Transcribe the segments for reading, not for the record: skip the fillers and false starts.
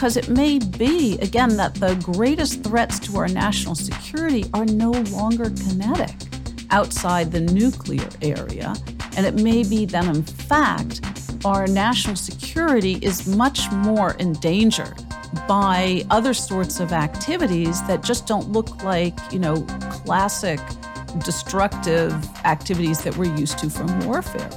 because it may be, again, that the greatest threats to our national security are no longer kinetic outside the nuclear area. And it may be that, in fact, our national security is much more endangered by other sorts of activities that just don't look like, classic destructive activities that we're used to from warfare.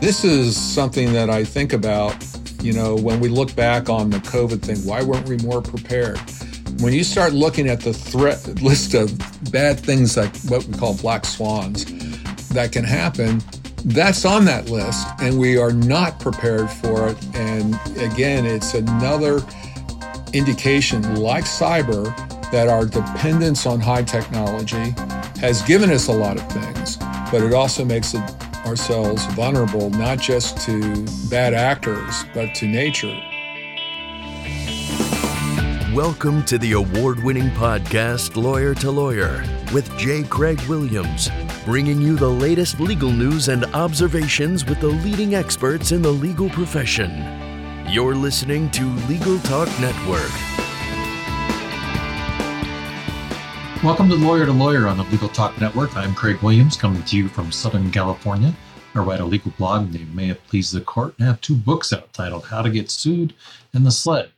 This is something that I think about, when we look back on the COVID thing, why weren't we more prepared? When you start looking at the threat list of bad things, like what we call black swans, that can happen, that's on that list, and we are not prepared for it. And again, it's another indication, like cyber, that our dependence on high technology has given us a lot of things, but it also makes ourselves vulnerable, not just to bad actors, but to nature. Welcome to the award-winning podcast, Lawyer to Lawyer, with J. Craig Williams, bringing you the latest legal news and observations with the leading experts in the legal profession. You're listening to Legal Talk Network. Welcome to Lawyer on the Legal Talk Network. I'm Craig Williams, coming to you from Southern California. I write a legal blog named May It Please the Court, and I have two books out titled How to Get Sued and The Sled.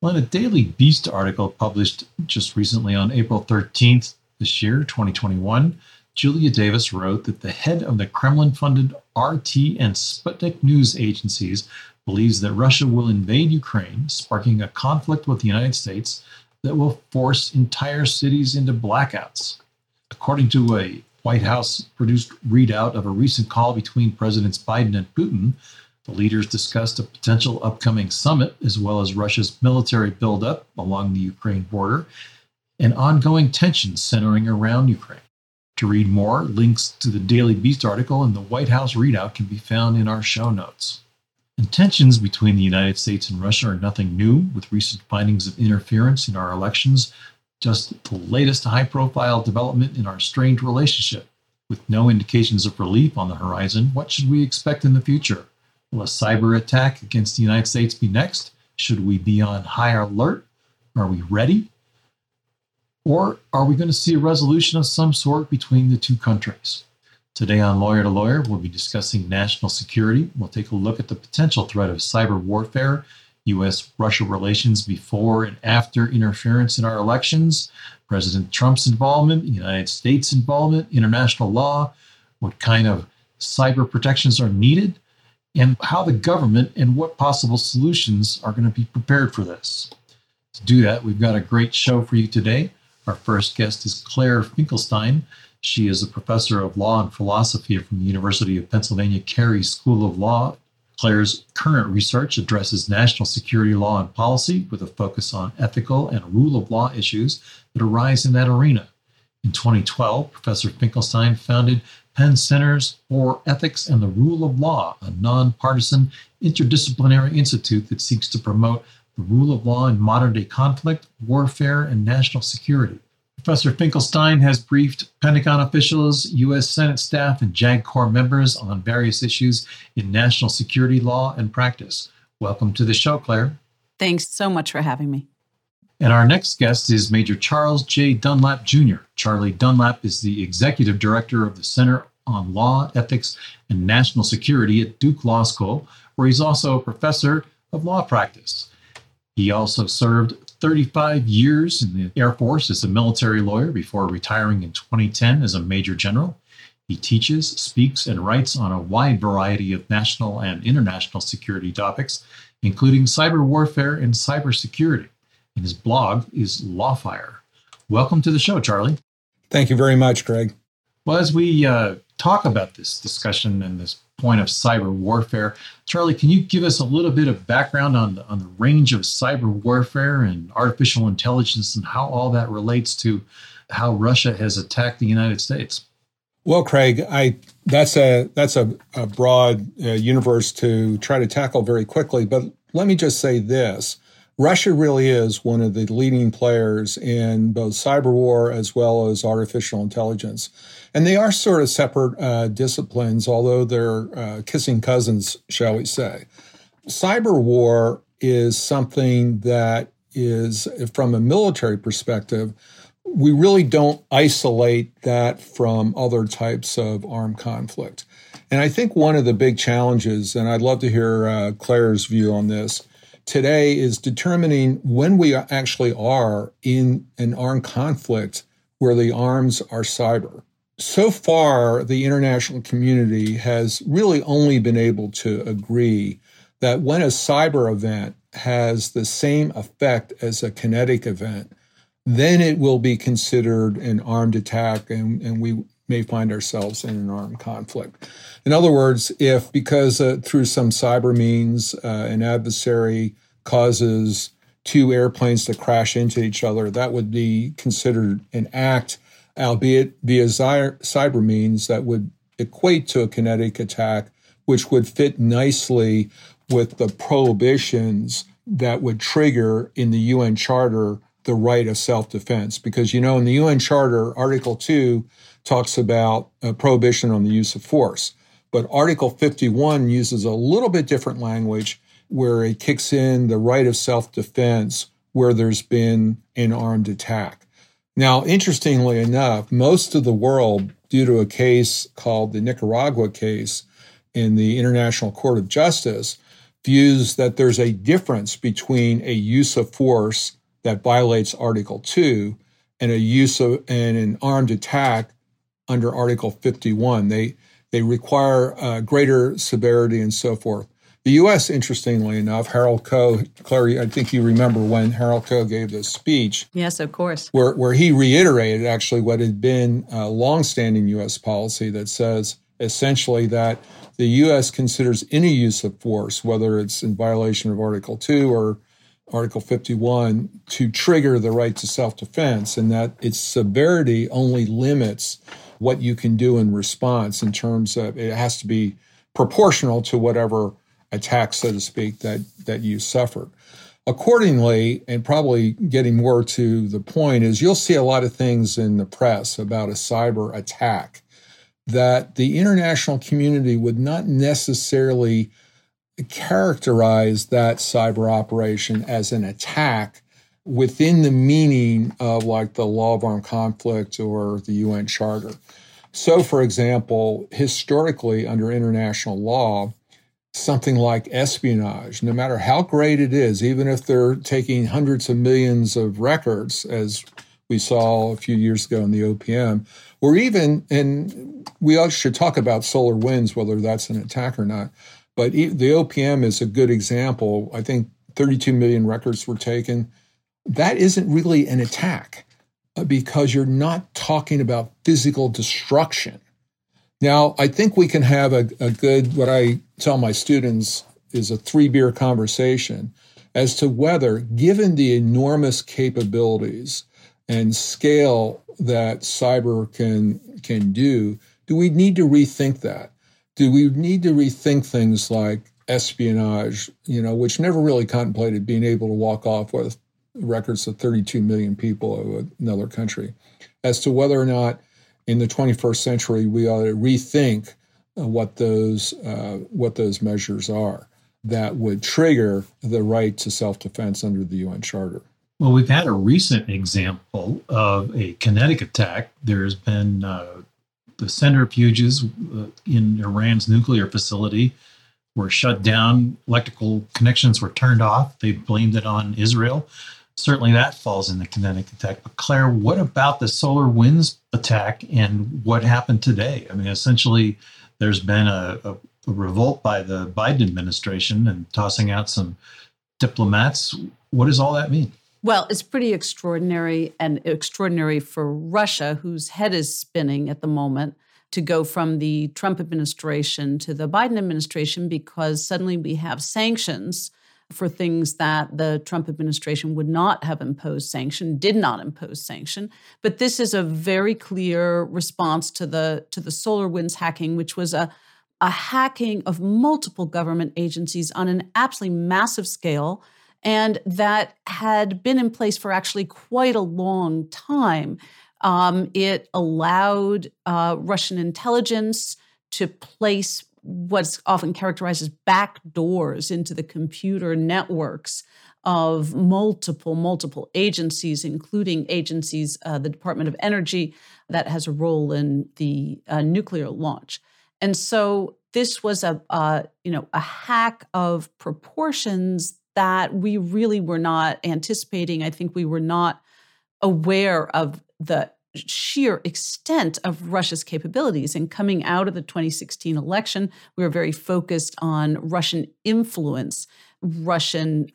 Well, in a Daily Beast article published just recently on April 13th this year, 2021, Julia Davis wrote that the head of the Kremlin-funded RT and Sputnik news agencies believes that Russia will invade Ukraine, sparking a conflict with the United States that will force entire cities into blackouts. According to a White House-produced readout of a recent call between Presidents Biden and Putin, the leaders discussed a potential upcoming summit, as well as Russia's military buildup along the Ukraine border and ongoing tensions centering around Ukraine. To read more, links to the Daily Beast article and the White House readout can be found in our show notes. And tensions between the United States and Russia are nothing new, with recent findings of interference in our elections just the latest high-profile development in our strained relationship. With no indications of relief on the horizon, what should we expect in the future? Will a cyber attack against the United States be next? Should we be on high alert? Are we ready? Or are we going to see a resolution of some sort between the two countries? Today on Lawyer to Lawyer, we'll be discussing national security. We'll take a look at the potential threat of cyber warfare, U.S.-Russia relations before and after interference in our elections, President Trump's involvement, the United States' involvement, international law, what kind of cyber protections are needed, and how the government and what possible solutions are going to be prepared for this. To do that, we've got a great show for you today. Our first guest is Claire Finkelstein. She is a professor of law and philosophy from the University of Pennsylvania Carey School of Law. Claire's current research addresses national security law and policy with a focus on ethical and rule of law issues that arise in that arena. In 2012, Professor Finkelstein founded Penn Centers for Ethics and the Rule of Law, a nonpartisan interdisciplinary institute that seeks to promote the rule of law in modern-day conflict, warfare, and national security. Professor Finkelstein has briefed Pentagon officials, U.S. Senate staff, and JAG Corps members on various issues in national security law and practice. Welcome to the show, Claire. Thanks so much for having me. And our next guest is Major Charles J. Dunlap, Jr. Charlie Dunlap is the executive director of the Center on Law, Ethics, and National Security at Duke Law School, where he's also a professor of law practice. He also served 35 years in the Air Force as a military lawyer before retiring in 2010 as a major general. He teaches, speaks, and writes on a wide variety of national and international security topics, including cyber warfare and cybersecurity. And his blog is Law Fire. Welcome to the show, Charlie. Thank you very much, Craig. Well, as we talk about this discussion and this point of cyber warfare, Charlie, can you give us a little bit of background on the range of cyber warfare and artificial intelligence and how all that relates to how Russia has attacked the United States? Well, Craig, that's a broad universe to try to tackle very quickly, but let me just say this. Russia really is one of the leading players in both cyber war as well as artificial intelligence. And they are sort of separate disciplines, although they're kissing cousins, shall we say. Cyber war is something that is, from a military perspective, we really don't isolate that from other types of armed conflict. And I think one of the big challenges, and I'd love to hear Claire's view on this today, is determining when we actually are in an armed conflict where the arms are cyber. So far, the international community has really only been able to agree that when a cyber event has the same effect as a kinetic event, then it will be considered an armed attack, and we may find ourselves in an armed conflict. In other words, if because through some cyber means, an adversary causes two airplanes to crash into each other, that would be considered an act, albeit via cyber means, that would equate to a kinetic attack, which would fit nicely with the prohibitions that would trigger in the UN Charter the right of self-defense. Because, you know, in the UN Charter, Article 2 talks about a prohibition on the use of force. But Article 51 uses a little bit different language where it kicks in the right of self-defense where there's been an armed attack. Now, interestingly enough, most of the world, due to a case called the Nicaragua case in the International Court of Justice, views that there's a difference between a use of force that violates Article 2 and a use of and an armed attack under Article 51. They require greater severity and so forth. The U.S., interestingly enough, Harold Koh, Claire, I think you remember when Harold Koh gave this speech. Yes, of course. Where he reiterated actually what had been a longstanding U.S. policy that says essentially that the U.S. considers any use of force, whether it's in violation of Article 2 or Article 51, to trigger the right to self-defense, and that its severity only limits what you can do in response in terms of it has to be proportional to whatever attack, so to speak, that you suffered. Accordingly, and probably getting more to the point, is you'll see a lot of things in the press about a cyber attack that the international community would not necessarily characterize that cyber operation as an attack within the meaning of like the law of armed conflict or the UN Charter. So, for example, historically under international law, something like espionage, no matter how great it is, even if they're taking hundreds of millions of records, as we saw a few years ago in the OPM, or even, and we all should talk about SolarWinds, whether that's an attack or not, but the OPM is a good example. I think 32 million records were taken. That isn't really an attack because you're not talking about physical destruction. Now, I think we can have a good, what I tell my students is a three-beer conversation as to whether, given the enormous capabilities and scale that cyber can do we need to rethink that? Do we need to rethink things like espionage, which never really contemplated being able to walk off with records of 32 million people of another country, as to whether or not in the 21st century we ought to rethink what those measures are that would trigger the right to self-defense under the UN Charter? Well, we've had a recent example of a kinetic attack. There's been the centrifuges in Iran's nuclear facility were shut down. Electrical connections were turned off. They blamed it on Israel. Certainly that falls in the kinetic attack. But Claire, what about the SolarWinds attack and what happened today? I mean, essentially, there's been a revolt by the Biden administration and tossing out some diplomats. What does all that mean? Well, it's pretty extraordinary, and extraordinary for Russia, whose head is spinning at the moment, to go from the Trump administration to the Biden administration, because suddenly we have sanctions for things that the Trump administration would not have imposed sanction, did not impose sanction. But this is a very clear response to the SolarWinds hacking, which was a hacking of multiple government agencies on an absolutely massive scale, and that had been in place for actually quite a long time. It allowed Russian intelligence to place what's often characterized as backdoors into the computer networks of multiple agencies, including agencies, the Department of Energy, that has a role in the nuclear launch. And so this was a hack of proportions that we really were not anticipating. I think we were not aware of the sheer extent of Russia's capabilities. And coming out of the 2016 election, we were very focused on Russian influence, Russian,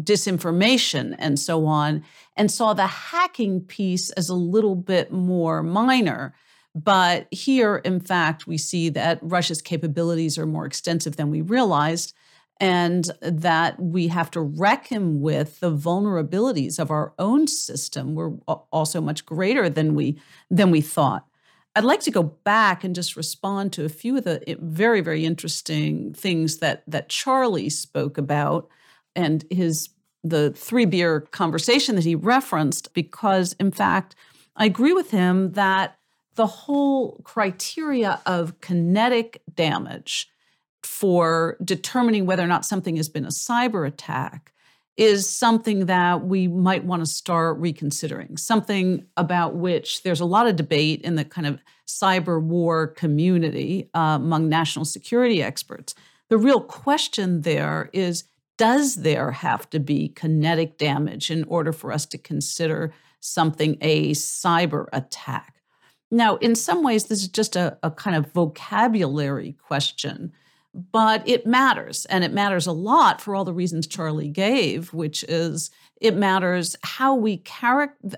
disinformation, and so on, and saw the hacking piece as a little bit more minor. But here, in fact, we see that Russia's capabilities are more extensive than we realized, and that we have to reckon with the vulnerabilities of our own system were also much greater than we thought. I'd like to go back and just respond to a few of the very, very interesting things that Charlie spoke about and the three-beer conversation that he referenced, because, in fact, I agree with him that the whole criteria of kinetic damage for determining whether or not something has been a cyber attack is something that we might want to start reconsidering, something about which there's a lot of debate in the kind of cyber war community among national security experts. The real question there is, does there have to be kinetic damage in order for us to consider something a cyber attack? Now, in some ways, this is just a kind of vocabulary question, but it matters, and it matters a lot for all the reasons Charlie gave, which is it matters how we characterize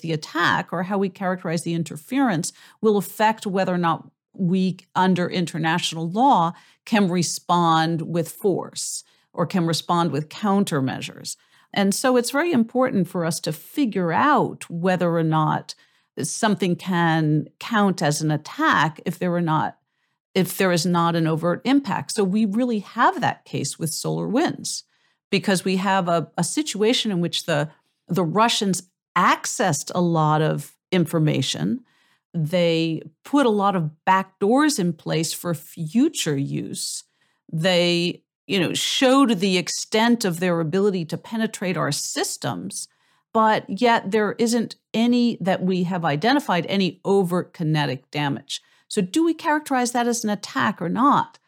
the attack or how we characterize the interference will affect whether or not we, under international law, can respond with force or can respond with countermeasures. And so it's very important for us to figure out whether or not something can count as an attack if there is not an overt impact. So we really have that case with SolarWinds, because we have a situation in which the Russians accessed a lot of information. They put a lot of backdoors in place for future use. They, showed the extent of their ability to penetrate our systems, but yet there isn't any that we have identified, any overt kinetic damage. So do we characterize that as an attack or not?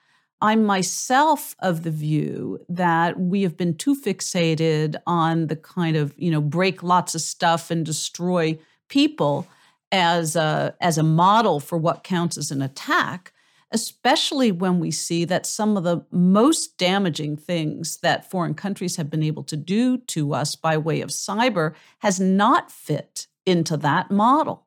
I'm myself of the view that we have been too fixated on the kind of, break lots of stuff and destroy people as a model for what counts as an attack, especially when we see that some of the most damaging things that foreign countries have been able to do to us by way of cyber has not fit into that model.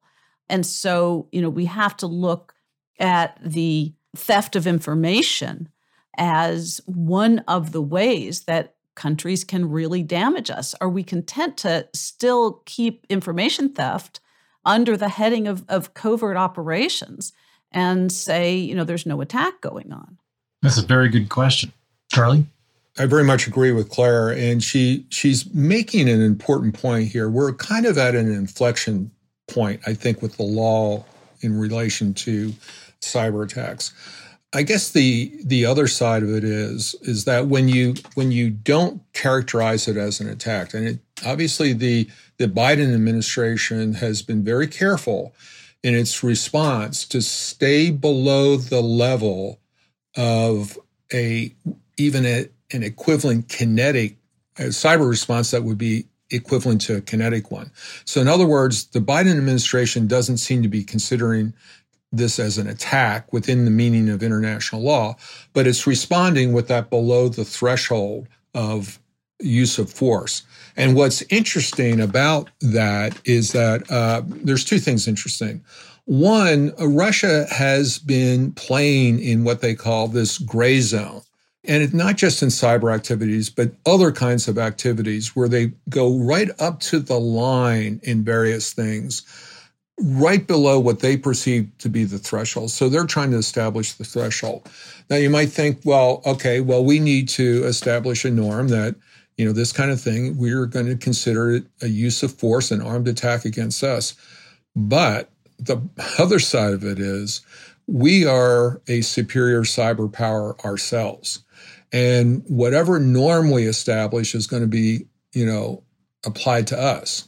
And so, we have to look at the theft of information as one of the ways that countries can really damage us. Are we content to still keep information theft under the heading of covert operations and say, there's no attack going on? That's a very good question. Charlie? I very much agree with Claire, and she's making an important point here. We're kind of at an inflection point, I think, with the law in relation to cyber attacks. I guess the other side of it is that when you don't characterize it as an attack, and obviously the Biden administration has been very careful in its response to stay below the level of an equivalent kinetic cyber response that would be equivalent to a kinetic one. So in other words, the Biden administration doesn't seem to be considering this as an attack within the meaning of international law, but it's responding with that below the threshold of use of force. And what's interesting about that is that there's two things interesting. One, Russia has been playing in what they call this gray zone. And it's not just in cyber activities, but other kinds of activities where they go right up to the line in various things, right below what they perceive to be the threshold. So they're trying to establish the threshold. Now, you might think, we need to establish a norm that, this kind of thing, we're going to consider it a use of force, an armed attack against us. But the other side of it is we are a superior cyber power ourselves. And whatever norm we establish is going to be, you know, applied to us.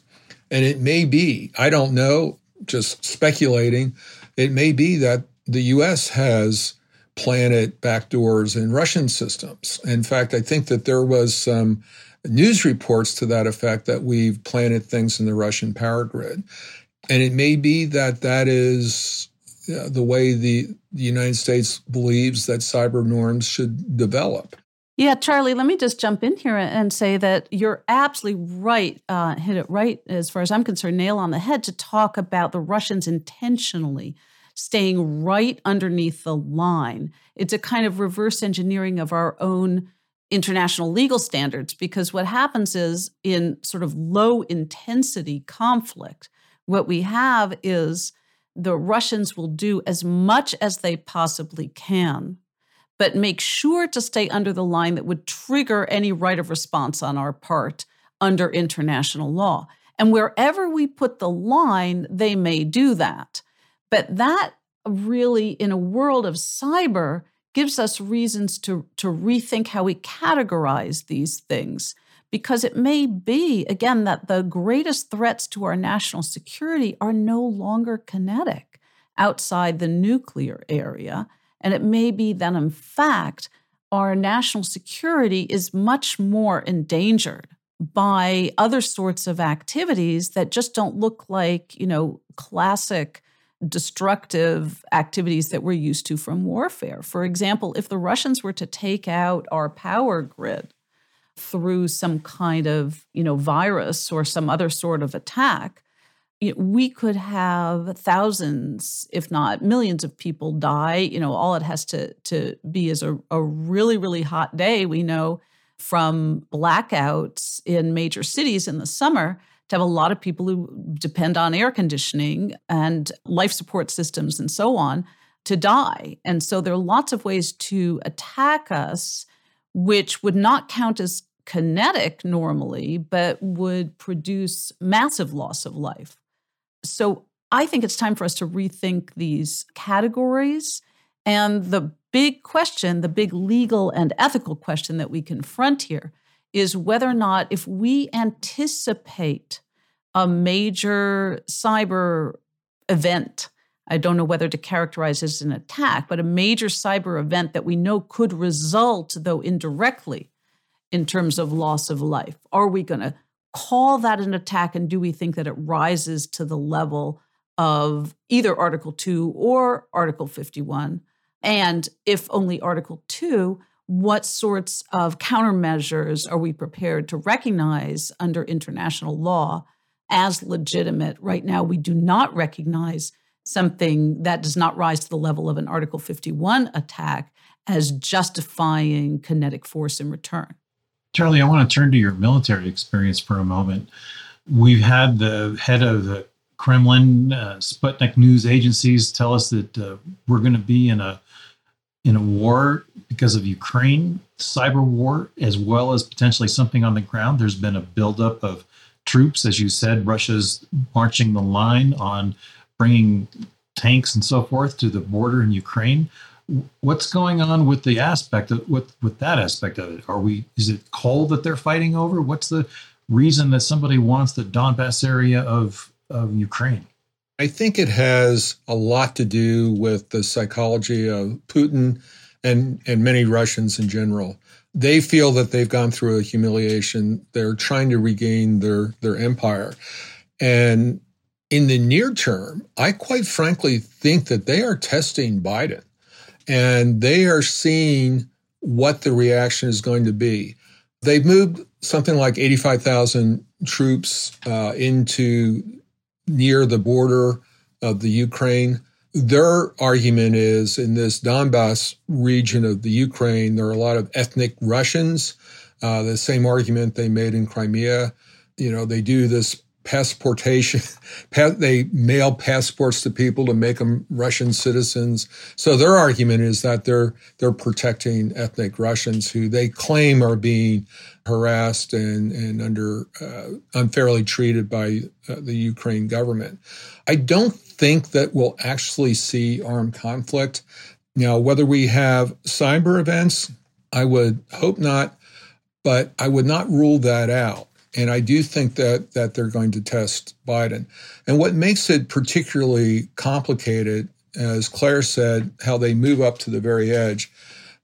And it may be, I don't know, just speculating, it may be that the U.S. has planted backdoors in Russian systems. In fact, I think that there was some news reports to that effect that we've planted things in the Russian power grid. And it may be that that is the way the United States believes that cyber norms should develop. Yeah, Charlie, let me just jump in here and say that you're absolutely right, hit it right, as far as I'm concerned, nail on the head, to talk about the Russians intentionally staying right underneath the line. It's a kind of reverse engineering of our own international legal standards, because what happens is in sort of low intensity conflict, what we have is the Russians will do as much as they possibly can, but make sure to stay under the line that would trigger any right of response on our part under international law. And wherever we put the line, they may do that. But that really, in a world of cyber, gives us reasons to rethink how we categorize these things, because it may be, again, that the greatest threats to our national security are no longer kinetic outside the nuclear area. And it may be that, in fact, our national security is much more endangered by other sorts of activities that just don't look like, you know, classic destructive activities that we're used to from warfare. For example, if the Russians were to take out our power grid through some kind of, you know, virus or some other sort of attack, we could have thousands, if not millions of people die. You know, all it has to be is a really, really hot day. We know from blackouts in major cities in the summer to have a lot of people who depend on air conditioning and life support systems and so on to die. And so there are lots of ways to attack us, which would not count as kinetic normally, but would produce massive loss of life. So I think it's time for us to rethink these categories. And the big question, the big legal and ethical question that we confront here is whether or not, if we anticipate a major cyber event, I don't know whether to characterize it as an attack, but a major cyber event that we know could result, though indirectly, in terms of loss of life, are we going to call that an attack, and do we think that it rises to the level of either Article 2 or Article 51? And if only Article 2, what sorts of countermeasures are we prepared to recognize under international law as legitimate? Right now, we do not recognize something that does not rise to the level of an Article 51 attack as justifying kinetic force in return. Charlie, I want to turn to your military experience for a moment. We've had the head of the Kremlin, Sputnik news agencies tell us that we're going to be in a war because of Ukraine, cyber war, as well as potentially something on the ground. There's been a buildup of troops. As you said, Russia's marching the line on bringing tanks and so forth to the border in Ukraine. What's going on with the aspect of with that aspect of it? Is it coal that they're fighting over? What's the reason that somebody wants the Donbass area of Ukraine? I think it has a lot to do with the psychology of Putin and many Russians in general. They feel that they've gone through a humiliation. They're trying to regain their empire. And in the near term, I quite frankly think that they are testing Biden, and they are seeing what the reaction is going to be. They've moved something like 85,000 troops into near the border of the Ukraine. Their argument is, in this Donbass region of the Ukraine, there are a lot of ethnic Russians, the same argument they made in Crimea. You know, they do this passportation. They mail passports to people to make them Russian citizens. So their argument is that they're protecting ethnic Russians who they claim are being harassed and unfairly treated by the Ukraine government. I don't think that we'll actually see armed conflict. Now, whether we have cyber events, I would hope not, but I would not rule that out. And I do think that they're going to test Biden. And what makes it particularly complicated, as Claire said, how they move up to the very edge,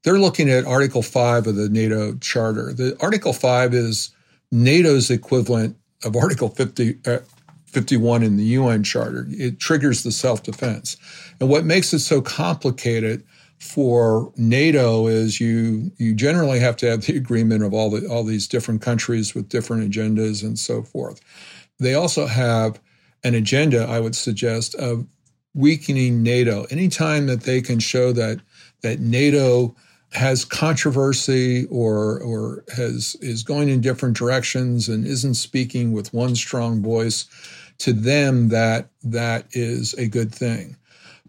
they're looking at Article 5 of the NATO Charter. The Article 5 is NATO's equivalent of Article 51 in the UN Charter. It triggers the self-defense. And what makes it so complicated for NATO is you generally have to have the agreement of all these different countries with different agendas and so forth. They also have an agenda, I would suggest, of weakening NATO. Anytime that they can show that NATO has controversy or is going in different directions and isn't speaking with one strong voice, to them that is a good thing.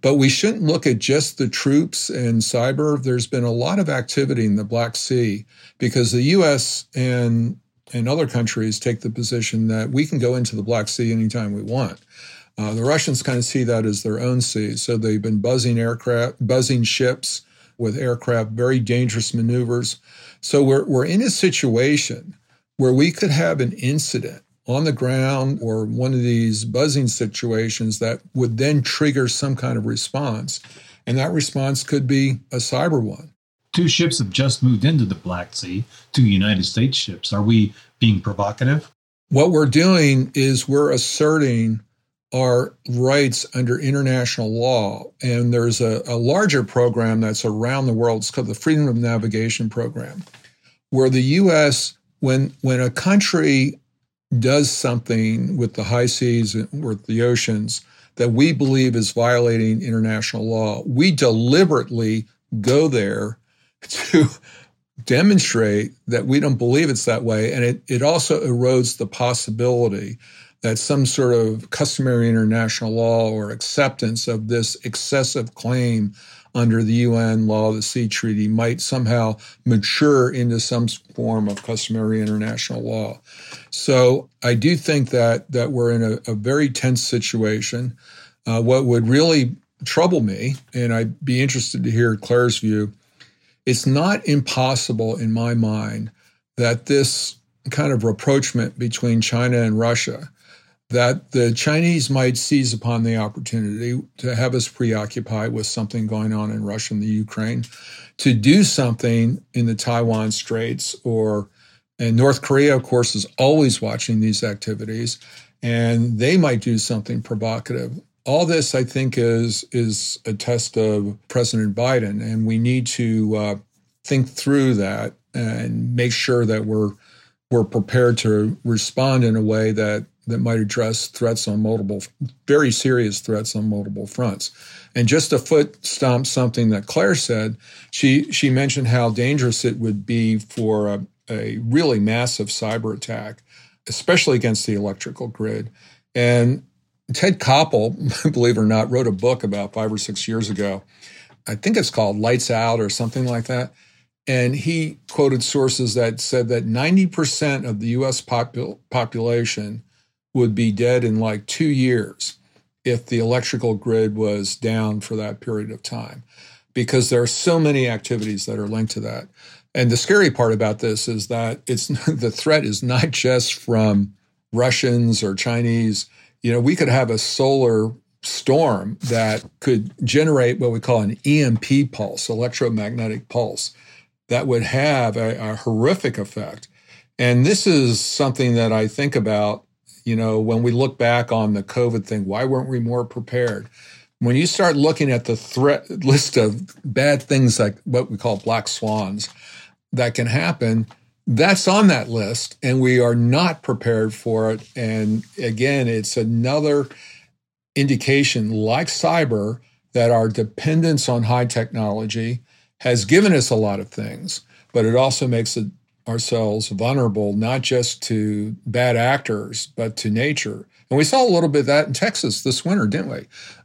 But we shouldn't look at just the troops and cyber. There's been a lot of activity in the Black Sea because the U.S. and other countries take the position that we can go into the Black Sea anytime we want. The Russians kind of see that as their own sea. So they've been buzzing ships with aircraft, very dangerous maneuvers. So we're in a situation where we could have an incident on the ground or one of these buzzing situations that would then trigger some kind of response. And that response could be a cyber one. Two ships have just moved into the Black Sea, two United States ships. Are we being provocative? What we're doing is we're asserting our rights under international law. And there's a larger program that's around the world. It's called the Freedom of Navigation Program, where the U.S., when a country does something with the high seas and with the oceans that we believe is violating international law, we deliberately go there to demonstrate that we don't believe it's that way. And it also erodes the possibility that some sort of customary international law or acceptance of this excessive claim under the UN Law of the Sea Treaty might somehow mature into some form of customary international law. So I do think that we're in a very tense situation. What would really trouble me, and I'd be interested to hear Claire's view, it's not impossible in my mind that this kind of rapprochement between China and Russia, that the Chinese might seize upon the opportunity to have us preoccupied with something going on in Russia and the Ukraine, to do something in the Taiwan Straits, and North Korea, of course, is always watching these activities, and they might do something provocative. All this, I think, is a test of President Biden, and we need to think through that and make sure that we're prepared to respond in a way that might address threats on multiple, very serious threats on multiple fronts. And just to foot stomp something that Claire said, she mentioned how dangerous it would be for a really massive cyber attack, especially against the electrical grid. And Ted Koppel, believe it or not, wrote a book about 5 or 6 years ago. I think it's called Lights Out or something like that. And he quoted sources that said that 90% of the U.S. population would be dead in like 2 years if the electrical grid was down for that period of time, because there are so many activities that are linked to that. And the scary part about this is that the threat is not just from Russians or Chinese. You know, we could have a solar storm that could generate what we call an EMP pulse, electromagnetic pulse, that would have a horrific effect. And this is something that I think about. You know, when we look back on the COVID thing, why weren't we more prepared? When you start looking at the threat list of bad things, like what we call black swans, that can happen, that's on that list, and we are not prepared for it. And again, it's another indication, like cyber, that our dependence on high technology has given us a lot of things, but it also makes it ourselves vulnerable, not just to bad actors, but to nature. And we saw a little bit of that in Texas this winter, didn't we?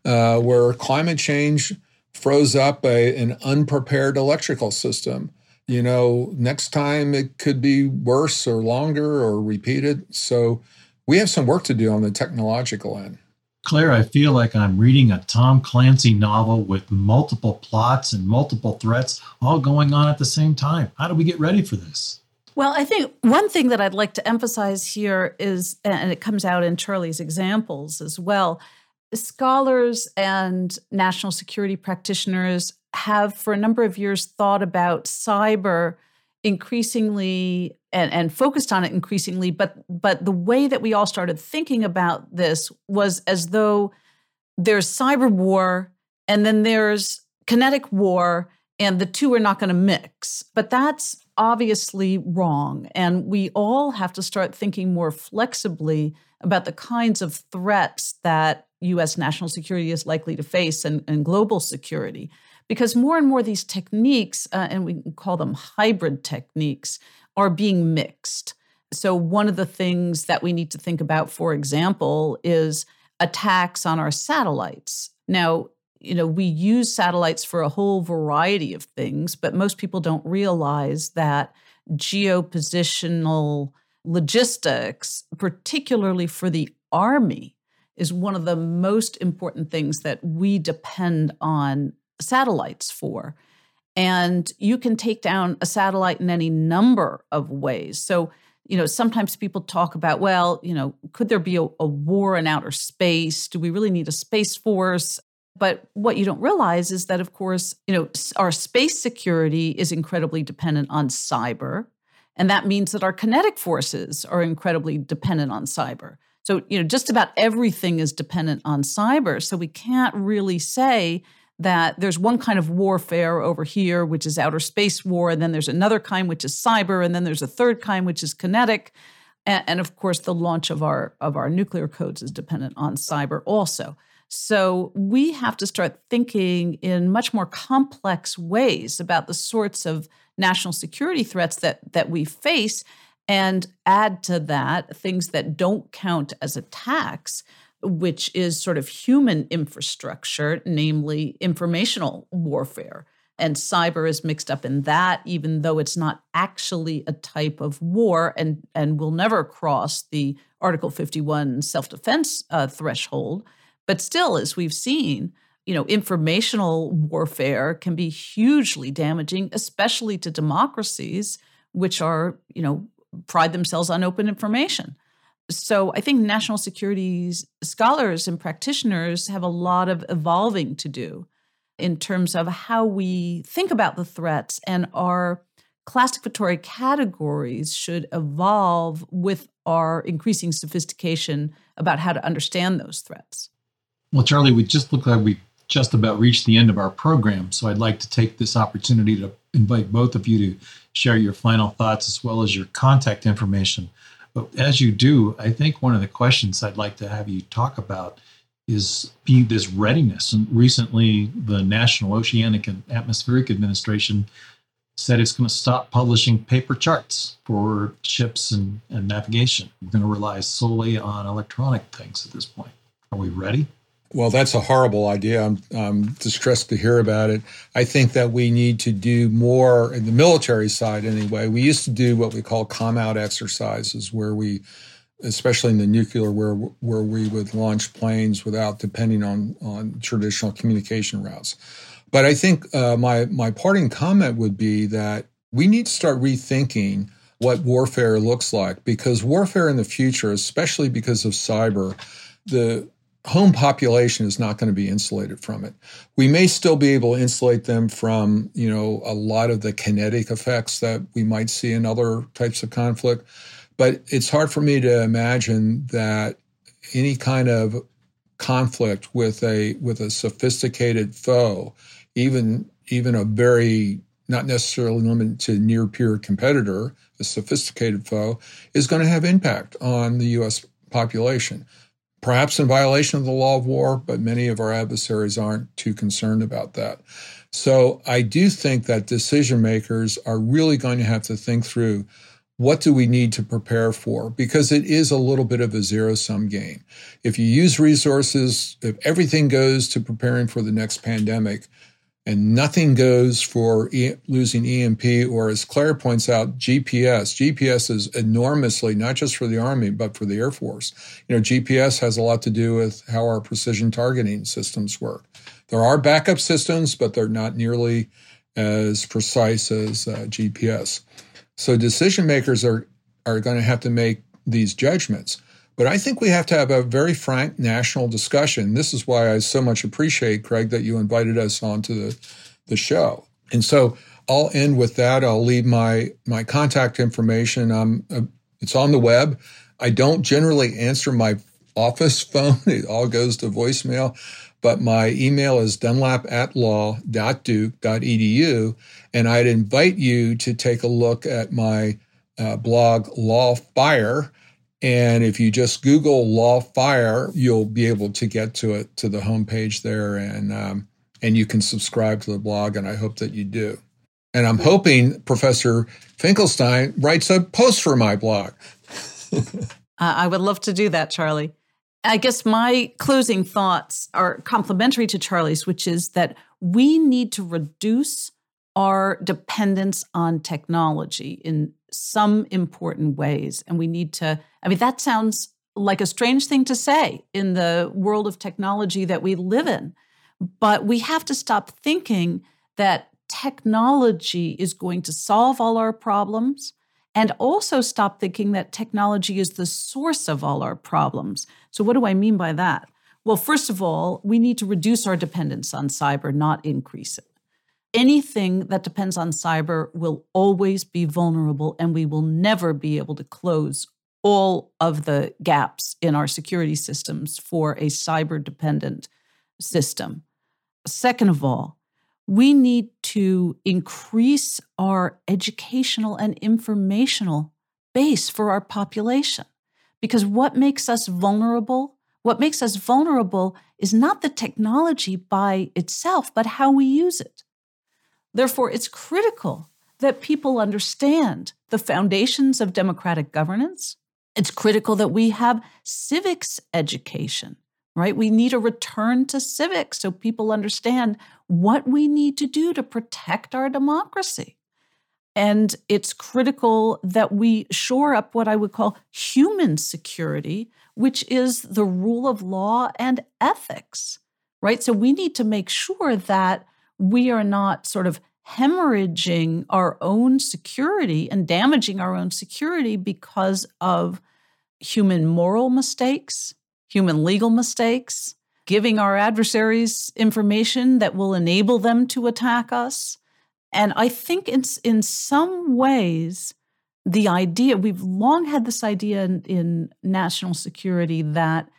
Where climate change froze up an unprepared electrical system. You know, next time it could be worse or longer or repeated. So we have some work to do on the technological end. Claire, I feel like I'm reading a Tom Clancy novel with multiple plots and multiple threats all going on at the same time. How do we get ready for this? Well, I think one thing that I'd like to emphasize here is, and it comes out in Turley's examples as well, scholars and national security practitioners have for a number of years thought about cyber increasingly and focused on it increasingly, but the way that we all started thinking about this was as though there's cyber war and then there's kinetic war, and the two are not going to mix. But that's obviously wrong, and we all have to start thinking more flexibly about the kinds of threats that U.S. national security is likely to face and global security. Because more and more these techniques, and we can call them hybrid techniques, are being mixed. So one of the things that we need to think about, for example, is attacks on our satellites. Now, you know, we use satellites for a whole variety of things, but most people don't realize that geopositional logistics, particularly for the Army, is one of the most important things that we depend on satellites for. And you can take down a satellite in any number of ways. So, you know, sometimes people talk about, well, you know, could there be a war in outer space? Do we really need a space force? But what you don't realize is that, of course, you know, our space security is incredibly dependent on cyber. And that means that our kinetic forces are incredibly dependent on cyber. So, you know, just about everything is dependent on cyber. So we can't really say that there's one kind of warfare over here, which is outer space war, and then there's another kind, which is cyber, and then there's a third kind, which is kinetic. And of course, the launch of our nuclear codes is dependent on cyber also. So we have to start thinking in much more complex ways about the sorts of national security threats that we face, and add to that things that don't count as attacks, which is sort of human infrastructure, namely informational warfare. And cyber is mixed up in that, even though it's not actually a type of war and will never cross the Article 51 self-defense threshold. But still, as we've seen, you know, informational warfare can be hugely damaging, especially to democracies, which are, you know, pride themselves on open information. So I think national security scholars and practitioners have a lot of evolving to do in terms of how we think about the threats, and our classificatory categories should evolve with our increasing sophistication about how to understand those threats. Well, Charlie, we just look like we just about reached the end of our program, so I'd like to take this opportunity to invite both of you to share your final thoughts as well as your contact information. But as you do, I think one of the questions I'd like to have you talk about is this readiness. And recently, the National Oceanic and Atmospheric Administration said it's going to stop publishing paper charts for ships and navigation. We're going to rely solely on electronic things at this point. Are we ready? Well, that's a horrible idea. I'm distressed to hear about it. I think that we need to do more in the military side anyway. We used to do what we call calm-out exercises where we, especially in the nuclear, where we would launch planes without depending on traditional communication routes. But I think my parting comment would be that we need to start rethinking what warfare looks like, because warfare in the future, especially because of cyber, the home population is not going to be insulated from it. We may still be able to insulate them from, you know, a lot of the kinetic effects that we might see in other types of conflict, but it's hard for me to imagine that any kind of conflict with a sophisticated foe, even a very not necessarily limited to near peer competitor, a sophisticated foe, is going to have impact on the U.S. population. Perhaps in violation of the law of war, but many of our adversaries aren't too concerned about that. So I do think that decision makers are really going to have to think through, what do we need to prepare for? Because it is a little bit of a zero-sum game. If you use resources, if everything goes to preparing for the next pandemic, And nothing goes for losing EMP or, as Claire points out, GPS. GPS is enormously, not just for the Army, but for the Air Force. You know, GPS has a lot to do with how our precision targeting systems work. There are backup systems, but they're not nearly as precise as GPS. So decision makers are going to have to make these judgments. But I think we have to have a very frank national discussion. This is why I so much appreciate, Craig, that you invited us onto the show. And so I'll end with that. I'll leave my contact information. It's on the web. I don't generally answer my office phone. It all goes to voicemail. But my email is dunlap@law.duke.edu. And I'd invite you to take a look at my blog, Law Fire. And if you just Google Law Fire, you'll be able to get to it, to the homepage there, and you can subscribe to the blog, and I hope that you do. And I'm hoping Professor Finkelstein writes a post for my blog. I would love to do that, Charlie. I guess my closing thoughts are complementary to Charlie's, which is that we need to reduce our dependence on technology in some important ways. And we need to, I mean, that sounds like a strange thing to say in the world of technology that we live in, but we have to stop thinking that technology is going to solve all our problems, and also stop thinking that technology is the source of all our problems. So what do I mean by that? Well, first of all, we need to reduce our dependence on cyber, not increase it. Anything that depends on cyber will always be vulnerable, and we will never be able to close all of the gaps in our security systems for a cyber-dependent system. Second of all, we need to increase our educational and informational base for our population, because what makes us vulnerable? What makes us vulnerable is not the technology by itself, but how we use it. Therefore, it's critical that people understand the foundations of democratic governance. It's critical that we have civics education, right? We need a return to civics so people understand what we need to do to protect our democracy. And it's critical that we shore up what I would call human security, which is the rule of law and ethics, right? So we need to make sure that we are not sort of hemorrhaging our own security and damaging our own security because of human moral mistakes, human legal mistakes, giving our adversaries information that will enable them to attack us. And I think it's in some ways the idea, we've long had this idea in national security that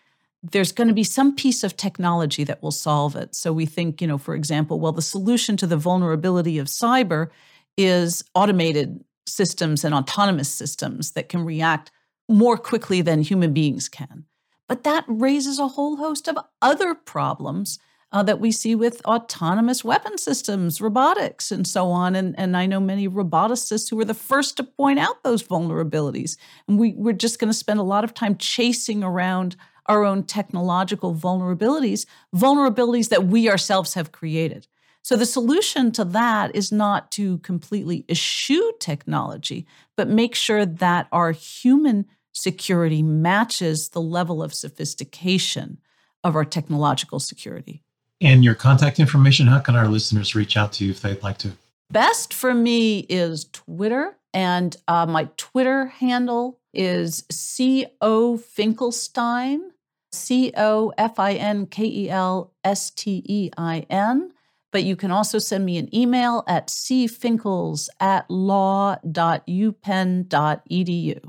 there's going to be some piece of technology that will solve it. So we think, you know, for example, well, the solution to the vulnerability of cyber is automated systems and autonomous systems that can react more quickly than human beings can. But that raises a whole host of other problems that we see with autonomous weapon systems, robotics, and so on. And I know many roboticists who were the first to point out those vulnerabilities. And we're just going to spend a lot of time chasing around our own technological vulnerabilities that we ourselves have created. So the solution to that is not to completely eschew technology, but make sure that our human security matches the level of sophistication of our technological security. And your contact information, how can our listeners reach out to you if they'd like to? Best for me is Twitter, and my Twitter handle is C.O. Finkelstein, C.O.F.I.N.K.E.L.S.T.E.I.N. But you can also send me an email at cfinkels@law.upenn.edu.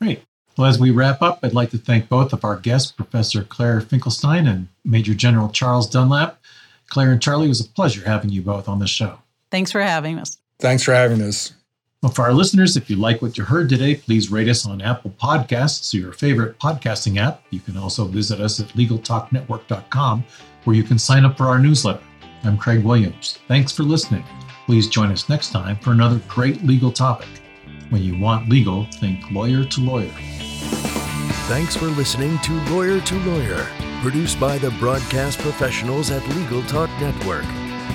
Great. Well, as we wrap up, I'd like to thank both of our guests, Professor Claire Finkelstein and Major General Charles Dunlap. Claire and Charlie, it was a pleasure having you both on the show. Thanks for having us. Thanks for having us. Well, for our listeners, if you like what you heard today, please rate us on Apple Podcasts or your favorite podcasting app. You can also visit us at LegalTalkNetwork.com, where you can sign up for our newsletter. I'm Craig Williams. Thanks for listening. Please join us next time for another great legal topic. When you want legal, think lawyer to lawyer. Thanks for listening to Lawyer, produced by the broadcast professionals at Legal Talk Network.